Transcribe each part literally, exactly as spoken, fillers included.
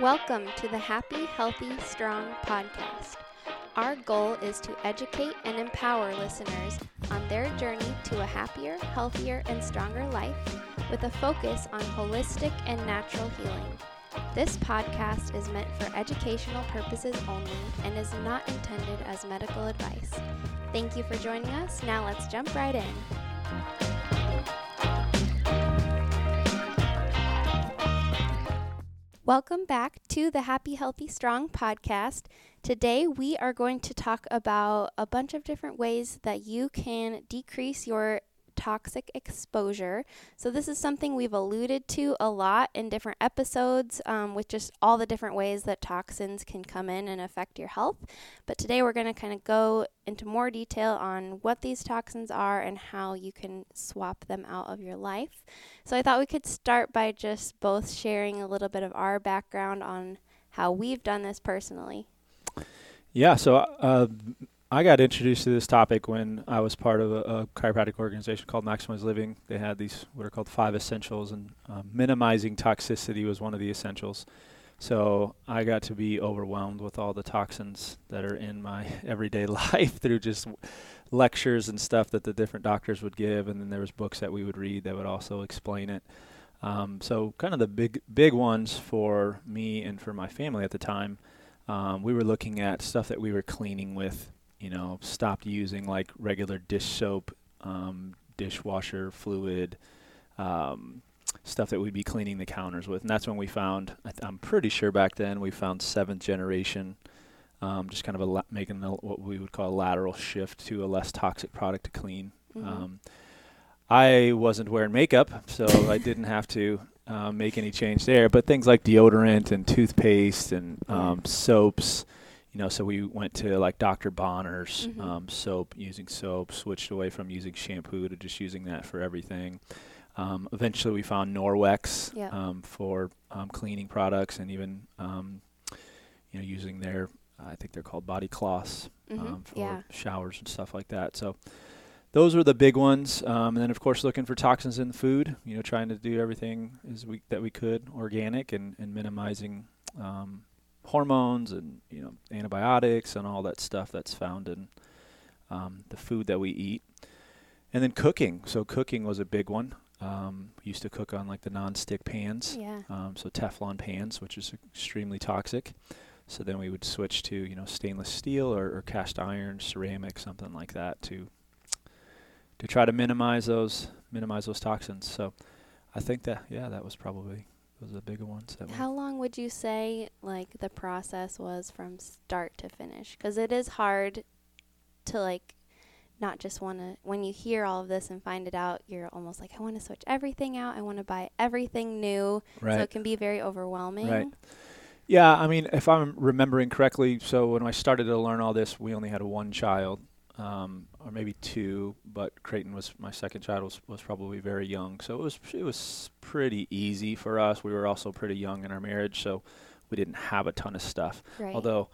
Welcome to the Happy, Healthy, Strong podcast. Our goal is to educate and empower listeners on their journey to a happier, healthier, and stronger life with a focus on holistic and natural healing. This podcast is meant for educational purposes only and is not intended as medical advice. Thank you for joining us. Now let's jump right in. Welcome back to the Happy, Healthy, Strong podcast. Today we are going to talk about a bunch of different ways that you can decrease your toxic exposure. So this is something we've alluded to a lot in different episodes um, with just all the different ways that toxins can come in and affect your health. But today we're going to kind of go into more detail on what these toxins are and how you can swap them out of your life. So I thought we could start by just both sharing a little bit of our background on how we've done this personally. Yeah, so uh, I got introduced to this topic when I was part of a, a chiropractic organization called Maximized Living. They had these what are called five essentials, and uh, minimizing toxicity was one of the essentials. So I got to be overwhelmed with all the toxins that are in my everyday life through just w- lectures and stuff that the different doctors would give, and then there was books that we would read that would also explain it. Um, so kind of the big big ones for me and for my family at the time, um, we were looking at stuff that we were cleaning with. You know, stopped using like regular dish soap, um, dishwasher fluid, um, stuff that we'd be cleaning the counters with. And that's when we found, I th- I'm pretty sure back then, we found Seventh Generation, um, just kind of a la- making a, what we would call a lateral shift to a less toxic product to clean. Mm-hmm. Um, I wasn't wearing makeup, so I didn't have to uh, make any change there. But things like deodorant and toothpaste and um, mm-hmm. soaps. You know, so we went to like Doctor Bonner's mm-hmm. um, soap, using soap, switched away from using shampoo to just using that for everything. Um, eventually we found Norwex yep. um, for um, cleaning products, and even, um, you know, using their, uh, I think they're called body cloths mm-hmm. um, for yeah. showers and stuff like that. So those were the big ones. Um, and then, of course, looking for toxins in food, you know, trying to do everything as we, that we could organic and, and minimizing um hormones and, you know, antibiotics and all that stuff that's found in um, the food that we eat. And then cooking. So cooking was a big one. Um, we used to cook on like the non-stick pans. Yeah. Um, so Teflon pans, which is extremely toxic. So then we would switch to, you know, stainless steel or, or cast iron, ceramic, something like that to to try to minimize those minimize those toxins. So I think that, yeah, that was probably the bigger ones. That How one. long would you say, like, the process was from start to finish? Because it is hard to, like, not just want to, when you hear all of this and find it out, you're almost like, I want to switch everything out. I want to buy everything new. Right. So it can be very overwhelming. Right. Yeah, I mean, if I'm remembering correctly, so when I started to learn all this, we only had one child, um, or maybe two, but Creighton was, my second child was, was probably very young. So it was, it was pretty easy for us. We were also pretty young in our marriage, so we didn't have a ton of stuff. Right. Although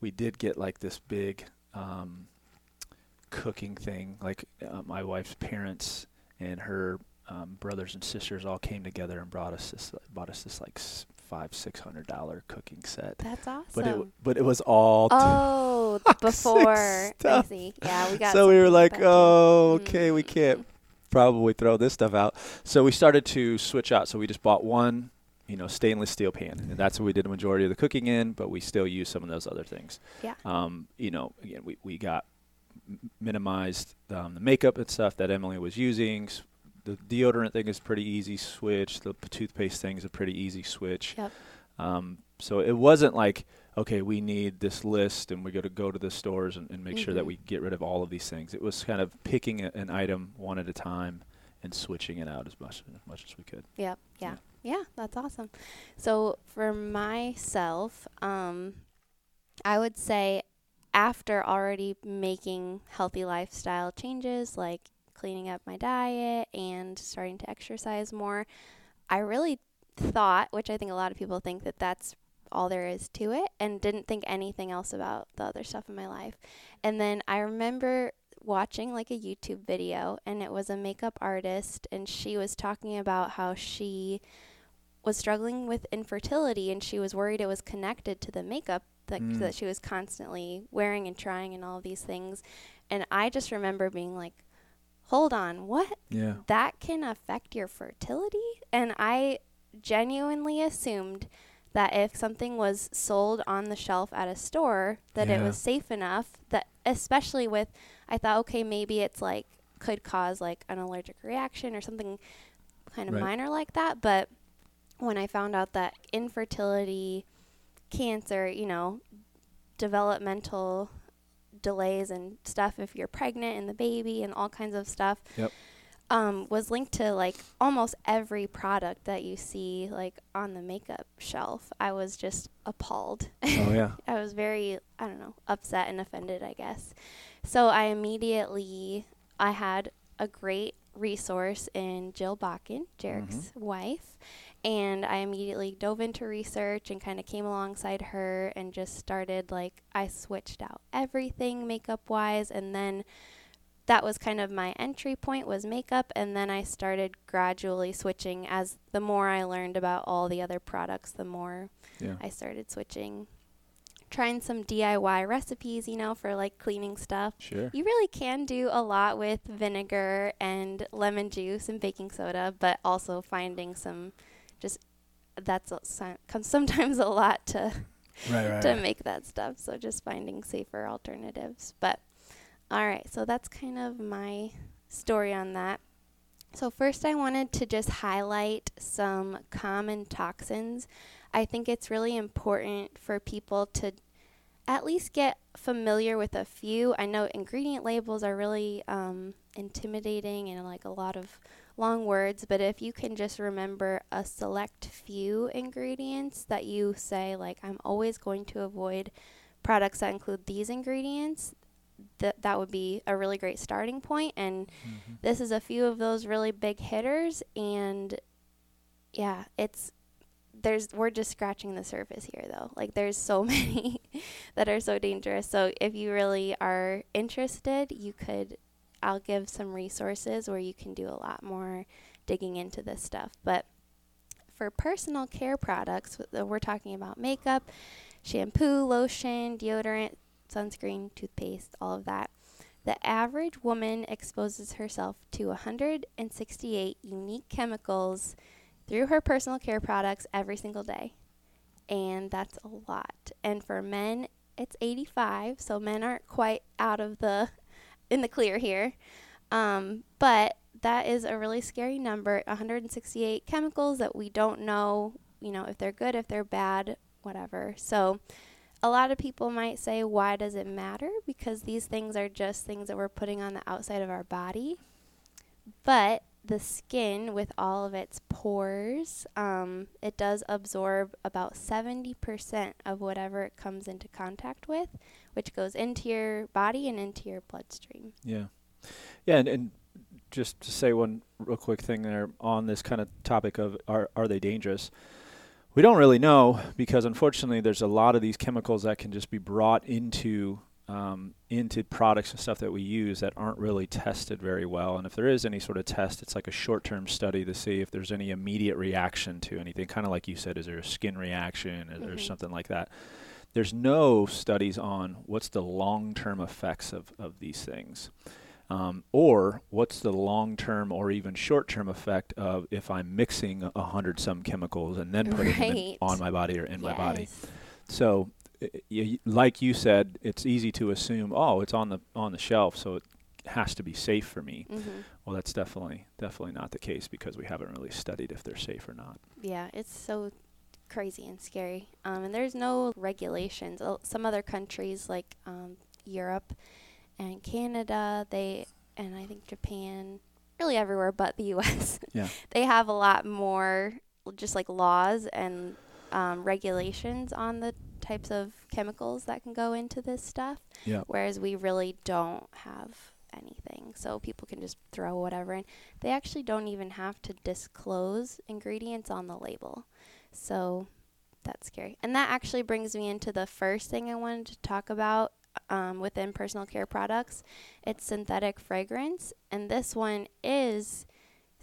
we did get like this big, um, cooking thing. Like uh, my wife's parents and her, um, brothers and sisters all came together and brought us this, bought us this like s- five, six hundred dollar cooking set. That's awesome. But it, w- but it was all. Oh. Before, I see. Yeah, we got. So we were like, "Oh, okay, mm-hmm. we can't probably throw this stuff out." So we started to switch out. So we just bought one, you know, stainless steel pan, and that's what we did the majority of the cooking in. But we still use some of those other things. Yeah. Um, you know, again, we we got minimized um, the makeup and stuff that Emily was using. The deodorant thing is pretty easy switch. The p- toothpaste thing is a pretty easy switch. Yep. Um, so it wasn't like, okay, we need this list and we got to go to the stores and, and make mm-hmm. sure that we get rid of all of these things. It was kind of picking a, an item one at a time and switching it out as much as much as we could. Yep. Yeah. Yeah. Yeah, that's awesome. So for myself, um, I would say after already making healthy lifestyle changes, like cleaning up my diet and starting to exercise more, I really thought, which I think a lot of people think, that that's all there is to it, and didn't think anything else about the other stuff in my life. And then I remember watching like a YouTube video, and it was a makeup artist, and she was talking about how she was struggling with infertility, and she was worried it was connected to the makeup that, mm. that she was constantly wearing and trying and all these things. And I just remember being like, hold on, what? Yeah. That can affect your fertility? And I genuinely assumed that if something was sold on the shelf at a store, that yeah. it was safe enough, that especially with, I thought, okay, maybe it's like, could cause like an allergic reaction or something kind of right. minor like that. But when I found out that infertility, cancer, you know, developmental delays and stuff, if you're pregnant and the baby and all kinds of stuff, yep. um, was linked to like almost every product that you see like on the makeup shelf. I was just appalled. Oh yeah. I was very, I don't know, upset and offended, I guess. So I immediately, I had a great resource in Jill Bakken, Jarek's mm-hmm. wife, and I immediately dove into research and kind of came alongside her and just started, like, I switched out everything makeup-wise, and then that was kind of my entry point was makeup, and then I started gradually switching. As the more I learned about all the other products, the more yeah. I started switching. Trying some D I Y recipes, you know, for like cleaning stuff. Sure. You really can do a lot with vinegar and lemon juice and baking soda, but also finding some just that's a, sometimes a lot to right, right, to right. make that stuff. So just finding safer alternatives. But all right, so that's kind of my story on that. So first I wanted to just highlight some common toxins. I think it's really important for people to at least get familiar with a few. I know ingredient labels are really um, intimidating and like a lot of long words, but if you can just remember a select few ingredients that you say, like, I'm always going to avoid products that include these ingredients, that that would be a really great starting point. And mm-hmm. this is a few of those really big hitters. And yeah, it's, There's we're just scratching the surface here, though. Like, there's so many that are so dangerous. So if you really are interested, you could, I'll give some resources where you can do a lot more digging into this stuff. But for personal care products, we're talking about makeup, shampoo, lotion, deodorant, sunscreen, toothpaste, all of that. The average woman exposes herself to one hundred sixty-eight unique chemicals through her personal care products every single day. And that's a lot. And for men, it's eighty-five, so men aren't quite out of the, in the clear here. Um, but that is a really scary number, one hundred sixty-eight chemicals that we don't know, you know, if they're good, if they're bad, whatever. So a lot of people might say, why does it matter? Because these things are just things that we're putting on the outside of our body. But the skin, with all of its pores, um, it does absorb about seventy percent of whatever it comes into contact with, which goes into your body and into your bloodstream. Yeah. Yeah, and, and just to say one real quick thing there on this kind of topic of are, are they dangerous? We don't really know, because unfortunately there's a lot of these chemicals that can just be brought into Um, into products and stuff that we use that aren't really tested very well. And if there is any sort of test, it's like a short-term study to see if there's any immediate reaction to anything. Kind of like you said, is there a skin reaction? Is mm-hmm. there something like that? There's no studies on what's the long-term effects of, of these things. Um, or what's the long-term or even short-term effect of if I'm mixing a hundred some chemicals and then putting right. them in, on my body or in yes. my body. So Y- like you said, it's easy to assume, oh, it's on the on the shelf, so it has to be safe for me. Mm-hmm. Well, that's definitely definitely not the case, because we haven't really studied if they're safe or not. Yeah, it's so crazy and scary. Um, and there's no regulations. Uh, some other countries like um, Europe and Canada, they and I think Japan, really everywhere but the U S Yeah. They have a lot more just like laws and um, regulations on the types of chemicals that can go into this stuff, yeah. whereas we really don't have anything, so people can just throw whatever in. They actually don't even have to disclose ingredients on the label, so that's scary. And that actually brings me into the first thing I wanted to talk about um, within personal care products. It's synthetic fragrance, and this one is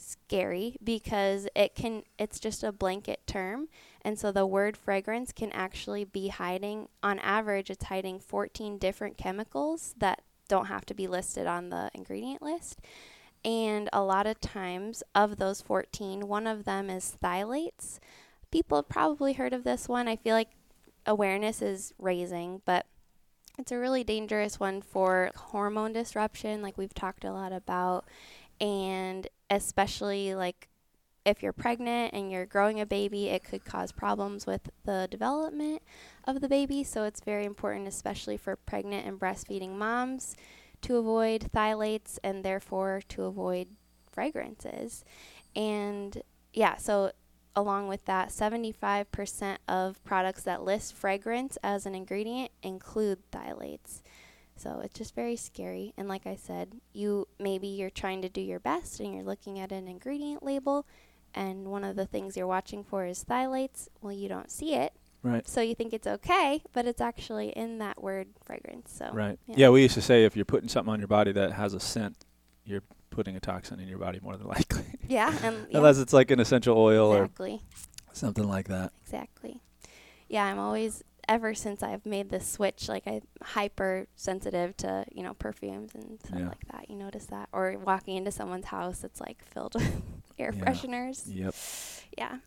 scary because it can, it's just a blanket term. And so the word fragrance can actually be hiding, on average, it's hiding fourteen different chemicals that don't have to be listed on the ingredient list. And a lot of times of those fourteen, one of them is phthalates. People have probably heard of this one. I feel like awareness is raising, but it's a really dangerous one for hormone disruption, like we've talked a lot about, and especially like if you're pregnant and you're growing a baby, it could cause problems with the development of the baby. So it's very important, especially for pregnant and breastfeeding moms, to avoid phthalates and therefore to avoid fragrances. And yeah, so along with that, seventy-five percent of products that list fragrance as an ingredient include phthalates. So it's just very scary. And like I said, you maybe you're trying to do your best and you're looking at an ingredient label, and one of the things you're watching for is phthalates. Well, you don't see it. Right. So you think it's okay, but it's actually in that word fragrance. So right. Yeah. yeah, we used to say if you're putting something on your body that has a scent, you're putting a toxin in your body more than likely. Yeah. Um, Unless yeah. it's like an essential oil exactly. or something like that. Exactly. Yeah, I'm always, ever since I've made this switch, like I'm hypersensitive to, you know, perfumes and stuff yeah. like that. You notice that. Or walking into someone's house that's like filled with air yeah. fresheners. Yep. Yeah.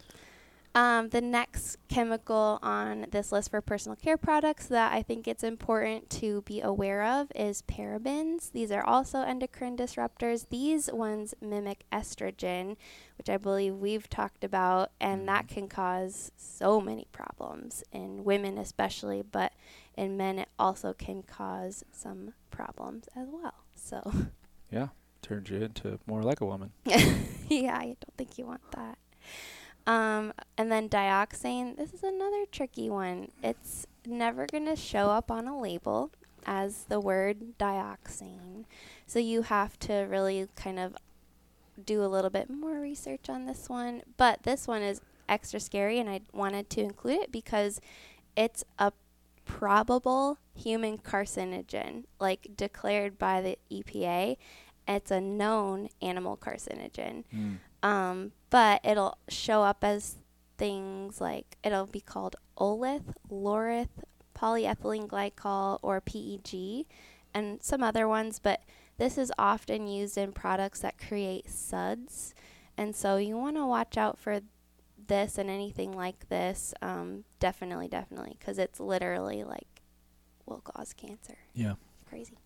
Um, the next chemical on this list for personal care products that I think it's important to be aware of is parabens. These are also endocrine disruptors. These ones mimic estrogen, which I believe we've talked about, and that can cause so many problems in women especially, but in men it also can cause some problems as well. So yeah, turns you into more like a woman. Yeah, I don't think you want that. Um, and then dioxane, this is another tricky one. It's never going to show up on a label as the word dioxane. So you have to really kind of do a little bit more research on this one. But this one is extra scary, and I wanted to include it because it's a probable human carcinogen, like declared by the E P A. It's a known animal carcinogen. Mm. Um, but it'll show up as things like, it'll be called olith, lorith, polyethylene glycol, or P E G, and some other ones, but this is often used in products that create S U Ds, and so you want to watch out for this and anything like this, um, definitely, definitely, because it's literally like, will cause cancer. Yeah. It's crazy.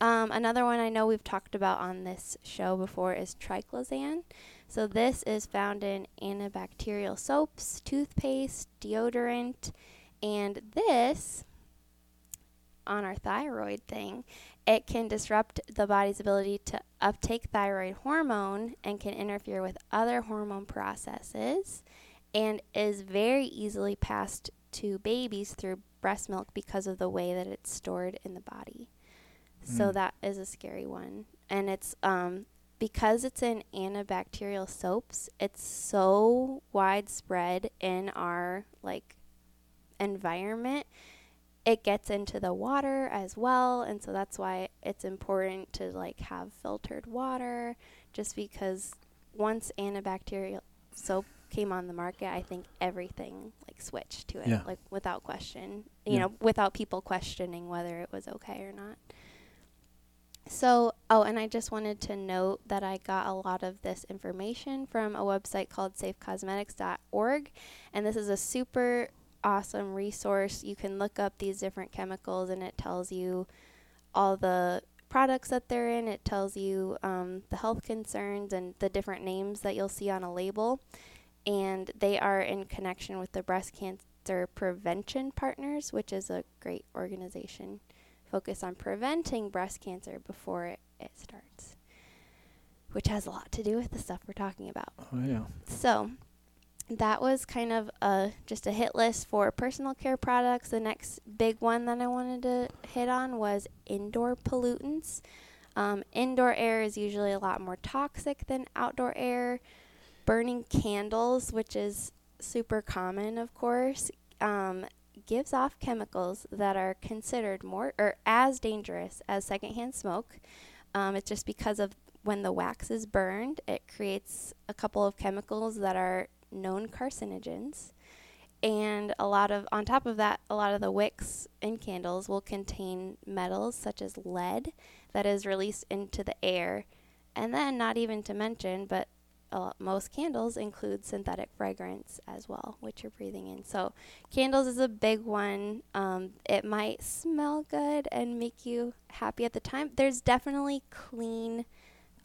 Um, another one I know we've talked about on this show before is triclosan. So this is found in antibacterial soaps, toothpaste, deodorant, and this, on our thyroid thing, it can disrupt the body's ability to uptake thyroid hormone and can interfere with other hormone processes and is very easily passed to babies through breast milk because of the way that it's stored in the body. So mm. that is a scary one. And it's um, because it's in antibacterial soaps, it's so widespread in our like environment. It gets into the water as well. And so that's why it's important to like have filtered water, just because once antibacterial soap came on the market, I think everything like switched to it, yeah. like without question, you yeah. know, without people questioning whether it was okay or not. So, oh, and I just wanted to note that I got a lot of this information from a website called safe cosmetics dot org, and this is a super awesome resource. You can look up these different chemicals, and it tells you all the products that they're in. It tells you um, the health concerns and the different names that you'll see on a label, and they are in connection with the Breast Cancer Prevention Partners, which is a great organization. Focus on preventing breast cancer before it, it starts, which has a lot to do with the stuff we're talking about. Oh, yeah. So that was kind of a, just a hit list for personal care products. The next big one that I wanted to hit on was indoor pollutants. Um, indoor air is usually a lot more toxic than outdoor air. Burning candles, which is super common, of course, um, gives off chemicals that are considered more or as dangerous as secondhand smoke. Um, it's just because of when the wax is burned, it creates a couple of chemicals that are known carcinogens. And a lot of, on top of that, a lot of the wicks and candles will contain metals such as lead that is released into the air. And then, not even to mention, but a lot, most candles include synthetic fragrance as well, which you're breathing in. So candles is a big one. Um, it might smell good and make you happy at the time. There's definitely clean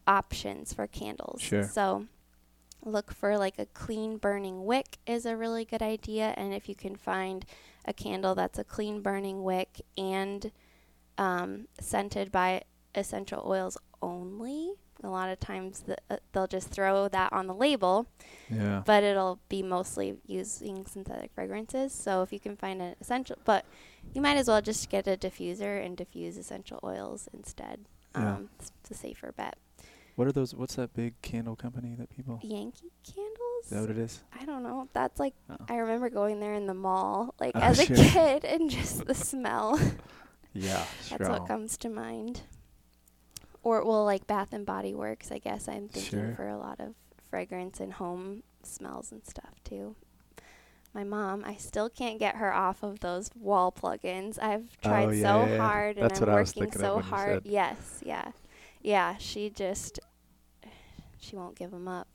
options for candles. Sure. So look for like a clean burning wick is a really good idea. And if you can find a candle that's a clean burning wick and um, scented by essential oils only, a lot of times the, uh, they'll just throw that on the label, yeah. but it'll be mostly using synthetic fragrances. So if you can find an essential, but you might as well just get a diffuser and diffuse essential oils instead. Yeah. Um, it's a safer bet. What are those? What's that big candle company that people? Yankee Candles? Is that what it is? I don't know. That's like, Uh-oh. I remember going there in the mall, like oh, as sure. a kid, and just the smell. Yeah, strong. That's what comes to mind. Or, well, like Bath and Body Works, I guess I'm thinking sure. for a lot of fragrance and home smells and stuff, too. My mom, I still can't get her off of those wall plugins. I've tried oh, yeah, so yeah, hard, yeah. and That's I'm working so hard. Yes, yeah. Yeah, she just... She won't give them up.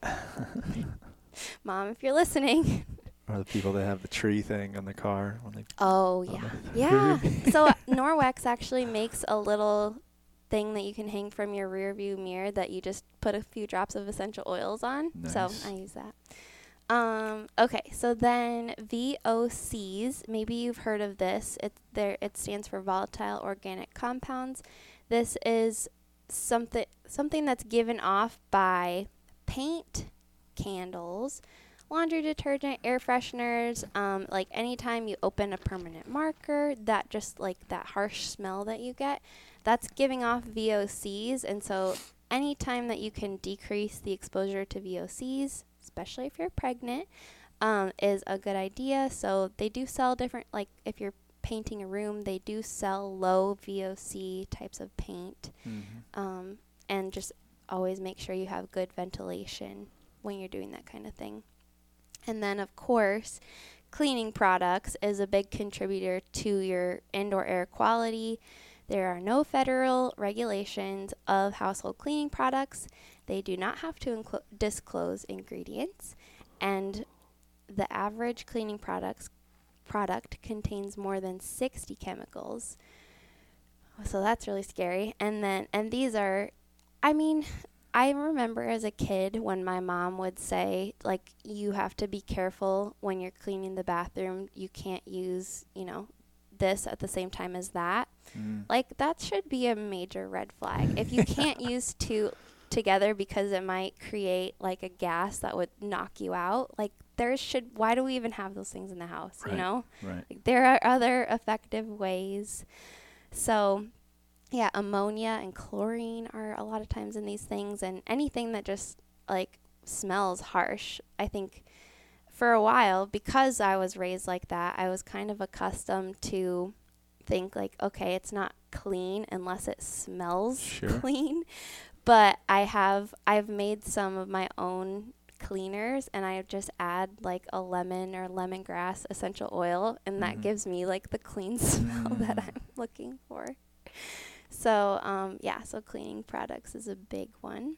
Mom, if you're listening. Or the people that have the tree thing on the car. When they oh, yeah. Yeah. So uh, Norwex actually makes a little thing that you can hang from your rear view mirror that you just put a few drops of essential oils on. Nice. So I use that. Um, okay. So then V O Cs. Maybe you've heard of this. It, there, it stands for volatile organic compounds. This is... something something that's given off by paint, candles, laundry detergent, air fresheners, um, like anytime you open a permanent marker, that just like that harsh smell that you get, that's giving off V O Cs. And so anytime that you can decrease the exposure to V O Cs, especially if you're pregnant, um, is a good idea. So they do sell different, like if you're painting a room, they do sell low V O C types of paint. Mm-hmm. Um, and just always make sure you have good ventilation when you're doing that kind of thing. And then, of course, cleaning products is a big contributor to your indoor air quality. There are no federal regulations of household cleaning products. They do not have to inclo- disclose ingredients. And the average cleaning products product contains more than sixty chemicals, so that's really scary. And then, and these are, I mean, I remember as a kid when my mom would say, like, you have to be careful when you're cleaning the bathroom, you can't use, you know, this at the same time as that. Mm. Like, that should be a major red flag. If you can't use two together because it might create like a gas that would knock you out, like, there should, why do we even have those things in the house, right, you know? Right. Like, there are other effective ways. So, yeah, ammonia and chlorine are a lot of times in these things, and anything that just, like, smells harsh. I think for a while, because I was raised like that, I was kind of accustomed to think, like, okay, it's not clean unless it smells sure. clean. But I have, I've made some of my own cleaners, and I just add like a lemon or lemongrass essential oil, and mm-hmm. that gives me like the clean smell mm. that I'm looking for. So um, yeah, so cleaning products is a big one.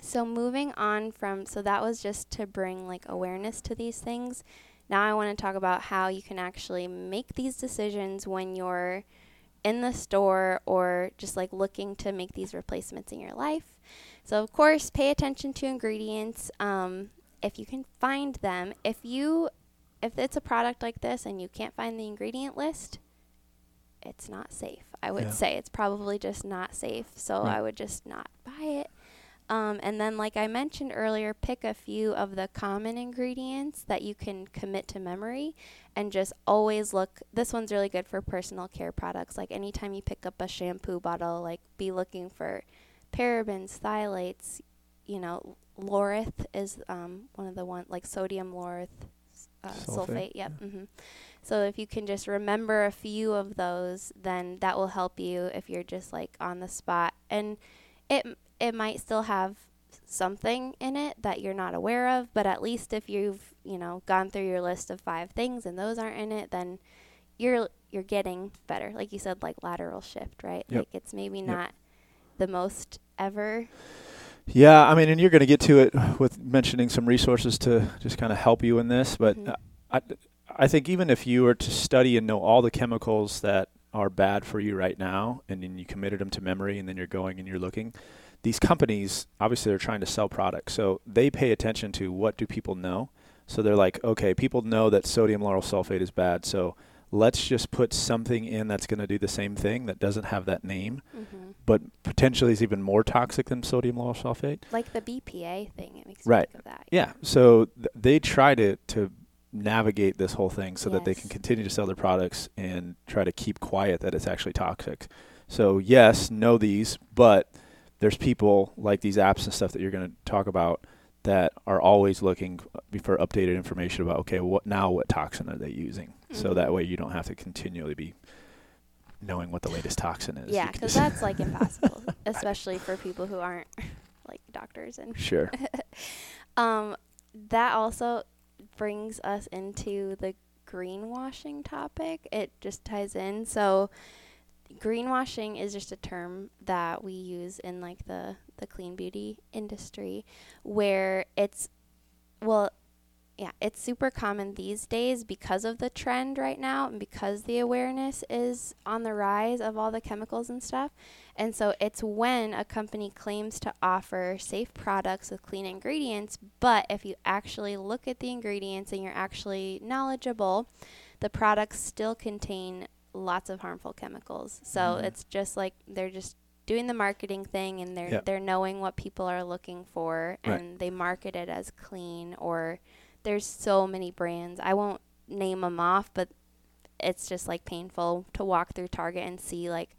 So moving on from, so that was just to bring like awareness to these things. Now I want to talk about how you can actually make these decisions when you're in the store or just like looking to make these replacements in your life. So, of course, pay attention to ingredients um, if you can find them. If you, if it's a product like this and you can't find the ingredient list, it's not safe. I would yeah. say it's probably just not safe. So right. I would just not buy it. Um, and then, like I mentioned earlier, pick a few of the common ingredients that you can commit to memory and just always look. This one's really good for personal care products. Like anytime you pick up a shampoo bottle, like be looking for parabens, phthalates, you know, laureth is um, one of the ones, like sodium laureth uh, sulfate. sulfate. Yep. Yeah. Mm-hmm. So if you can just remember a few of those, then that will help you if you're just like on the spot. And it it might still have something in it that you're not aware of, but at least if you've, you know, gone through your list of five things and those aren't in it, then you're you're getting better. Like you said, like lateral shift, right? Yep. Like it's maybe not yep. the most ever. Yeah, I mean, and you're going to get to it with mentioning some resources to just kind of help you in this, but mm-hmm. I, I think even if you were to study and know all the chemicals that are bad for you right now, and then you committed them to memory, and then you're going and you're looking, these companies, obviously, they're trying to sell products, so they pay attention to what do people know. So they're like, okay, people know that sodium lauryl sulfate is bad, so let's just put something in that's going to do the same thing that doesn't have that name, mm-hmm. but potentially is even more toxic than sodium lauryl sulfate. Like the B P A thing, it makes right. me think of that. Yeah, yeah. so th- they try to, to navigate this whole thing so yes. that they can continue to sell their products and try to keep quiet that it's actually toxic. So yes, know these, but there's people like these apps and stuff that you're going to talk about that are always looking for updated information about, okay, what now what toxin are they using? Mm-hmm. So that way you don't have to continually be knowing what the latest toxin is. Yeah, because that's like impossible, especially for people who aren't like doctors. And sure. um, that also brings us into the greenwashing topic. It just ties in. So greenwashing is just a term that we use in like the, the clean beauty industry where it's, well, yeah, it's super common these days because of the trend right now and because the awareness is on the rise of all the chemicals and stuff. And so it's when a company claims to offer safe products with clean ingredients, but if you actually look at the ingredients and you're actually knowledgeable, the products still contain lots of harmful chemicals. So mm-hmm. it's just like they're just doing the marketing thing and they're yep. they're knowing what people are looking for and right. they market it as clean, or there's so many brands. I won't name them off, but it's just like painful to walk through Target and see like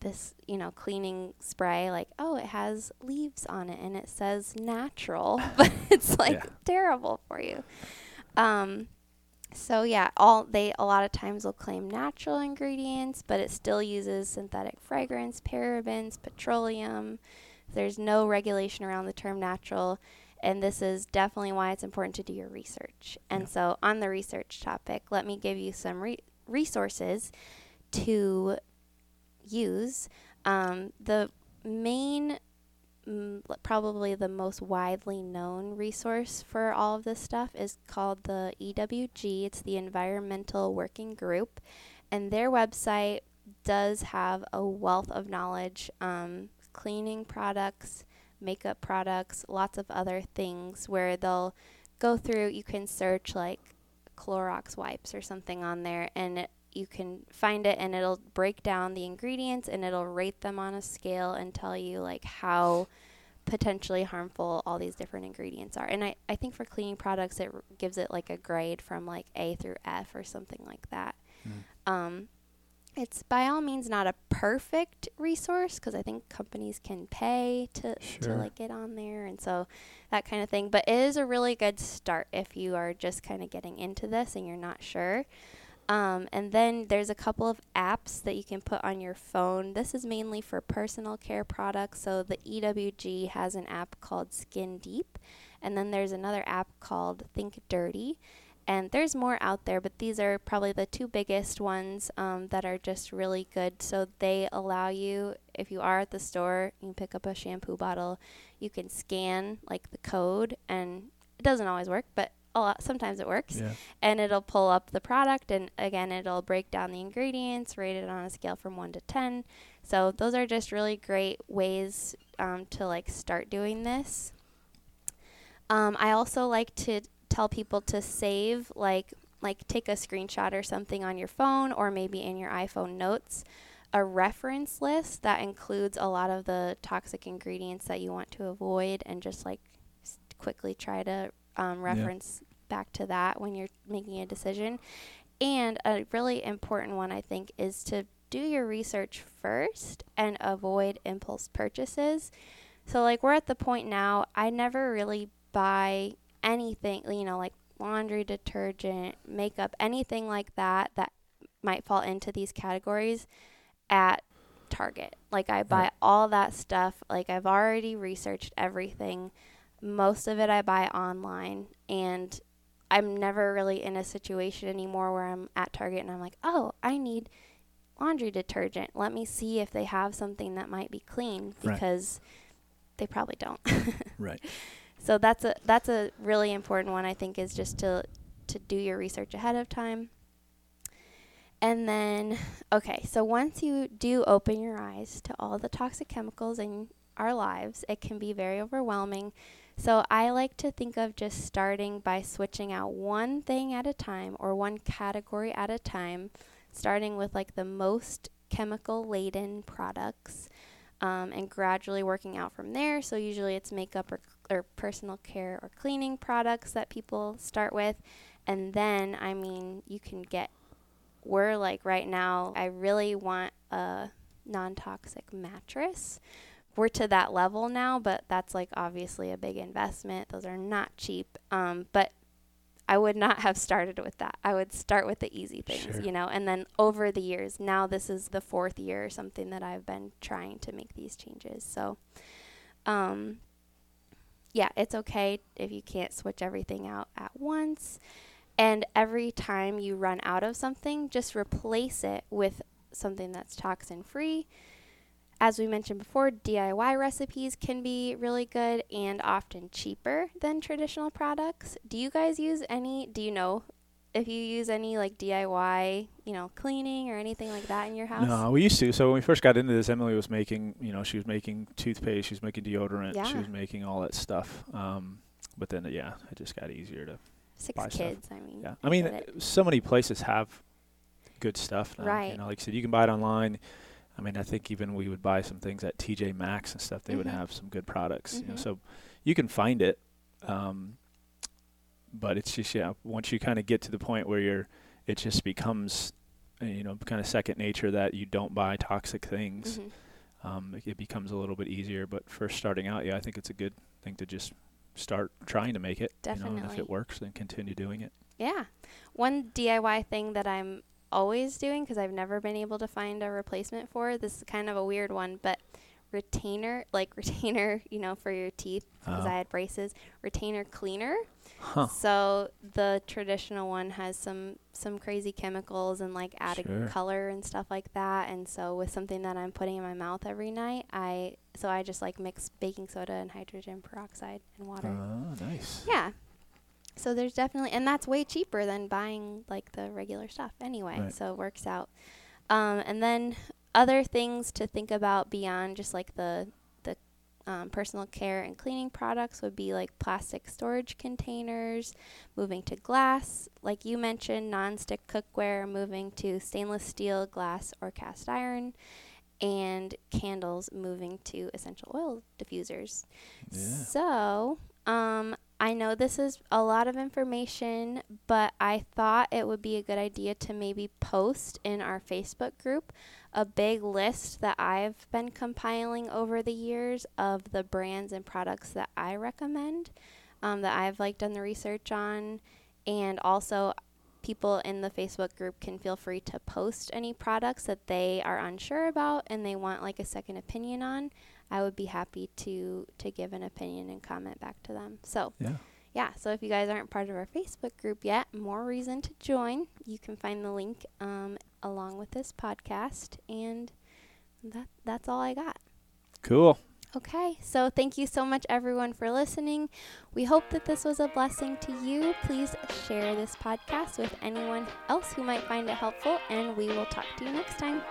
this, you know, cleaning spray, like, oh, it has leaves on it and it says natural, but it's like yeah. terrible for you. Um So yeah, all they a lot of times will claim natural ingredients, but it still uses synthetic fragrance, parabens, petroleum. There's no regulation around the term natural, and this is definitely why it's important to do your research. And yeah. so on the research topic, let me give you some re- resources to use. Um, the main, m- probably the most widely known resource for all of this stuff is called the E W G. It's the Environmental Working Group, and their website does have a wealth of knowledge, um, cleaning products, makeup products, lots of other things where they'll go through. You can search like Clorox wipes or something on there, and it, you can find it, and it'll break down the ingredients and it'll rate them on a scale and tell you like how potentially harmful all these different ingredients are. And I, I think for cleaning products, it r- gives it like a grade from like A through F or something like that. Mm. Um, it's by all means not a perfect resource because I think companies can pay to, sure. to like get on there and so that kind of thing. But it is a really good start if you are just kind of getting into this and you're not sure. Um, and then there's a couple of apps that you can put on your phone. This is mainly for personal care products. So the E W G has an app called Skin Deep. And then there's another app called Think Dirty. And there's more out there, but these are probably the two biggest ones um, that are just really good. So they allow you, if you are at the store, you can pick up a shampoo bottle. You can scan like the code, and it doesn't always work, but a lot, sometimes it works. Yeah. And it'll pull up the product, and again, it'll break down the ingredients, rate it on a scale from one to ten. So those are just really great ways um, to like start doing this. Um, I also like to tell people to save, like like take a screenshot or something on your phone or maybe in your iPhone notes, a reference list that includes a lot of the toxic ingredients that you want to avoid, and just like s- quickly try to um, reference yeah. back to that when you're making a decision. And a really important one, I think, is to do your research first and avoid impulse purchases. So like we're at the point now, I never really buy anything, you know, like laundry detergent, makeup, anything like that that might fall into these categories at Target. Like, I buy right. all that stuff. Like, I've already researched everything. Most of it I buy online, and I'm never really in a situation anymore where I'm at Target and I'm like, oh, I need laundry detergent. Let me see if they have something that might be clean, because right. they probably don't. Right. So that's a that's a really important one, I think, is just to to do your research ahead of time. And then, okay, so once you do open your eyes to all the toxic chemicals in our lives, it can be very overwhelming. So I like to think of just starting by switching out one thing at a time, or one category at a time, starting with like the most chemical-laden products, um, and gradually working out from there. So usually it's makeup or, or personal care or cleaning products that people start with. And then, I mean, you can get We're like right now, I really want a non-toxic mattress. We're to that level now, but that's like obviously a big investment. Those are not cheap. Um, but I would not have started with that. I would start with the easy things, sure. you know, and then over the years, now this is the fourth year or something that I've been trying to make these changes. So, um, yeah, it's okay if you can't switch everything out at once. And every time you run out of something, just replace it with something that's toxin-free. As we mentioned before, D I Y recipes can be really good and often cheaper than traditional products. Do you guys use any, do you know if you use any like D I Y, you know, cleaning or anything like that in your house? No, we used to. So when we first got into this, Emily was making, you know, she was making toothpaste, she was making deodorant, yeah. she was making all that stuff. Um, but then, yeah, it just got easier to... Six kids, stuff. I mean. Yeah. I, I mean, so many places have good stuff now. Right. You know, like you said, you can buy it online. I mean, I think even we would buy some things at T J Maxx and stuff. They mm-hmm. would have some good products. Mm-hmm. You know, so you can find it. Um, but it's just, yeah, once you kind of get to the point where you're, it just becomes, you know, kind of second nature that you don't buy toxic things. Mm-hmm. Um, it, it becomes a little bit easier. But first starting out, yeah, I think it's a good thing to just start trying to make it. Definitely. You know, and if it works, then continue doing it. Yeah. One D I Y thing that I'm always doing, because I've never been able to find a replacement for, this is kind of a weird one, but retainer, like retainer, you know, for your teeth, because uh-huh. I had braces, retainer cleaner. Huh. So the traditional one has some, some crazy chemicals and like added sure. color and stuff like that. And so with something that I'm putting in my mouth every night, I, so I just like mix baking soda and hydrogen peroxide and water. Oh, uh, nice. Yeah. So there's definitely, and that's way cheaper than buying like the regular stuff anyway. Right. So it works out. Um, and then other things to think about beyond just like the the um, personal care and cleaning products would be like plastic storage containers, moving to glass, like you mentioned, nonstick cookware, moving to stainless steel, glass, or cast iron, and candles moving to essential oil diffusers. Yeah. So um, I know this is a lot of information, but I thought it would be a good idea to maybe post in our Facebook group a big list that I've been compiling over the years of the brands and products that I recommend, um, that I've like done the research on. And also people in the Facebook group can feel free to post any products that they are unsure about and they want like a second opinion on. I would be happy to to give an opinion and comment back to them. So yeah. Yeah, so if you guys aren't part of our Facebook group yet, more reason to join. You can find the link um, along with this podcast, and that that's all I got. Cool. Okay, so thank you so much, everyone, for listening. We hope that this was a blessing to you. Please share this podcast with anyone else who might find it helpful, and we will talk to you next time.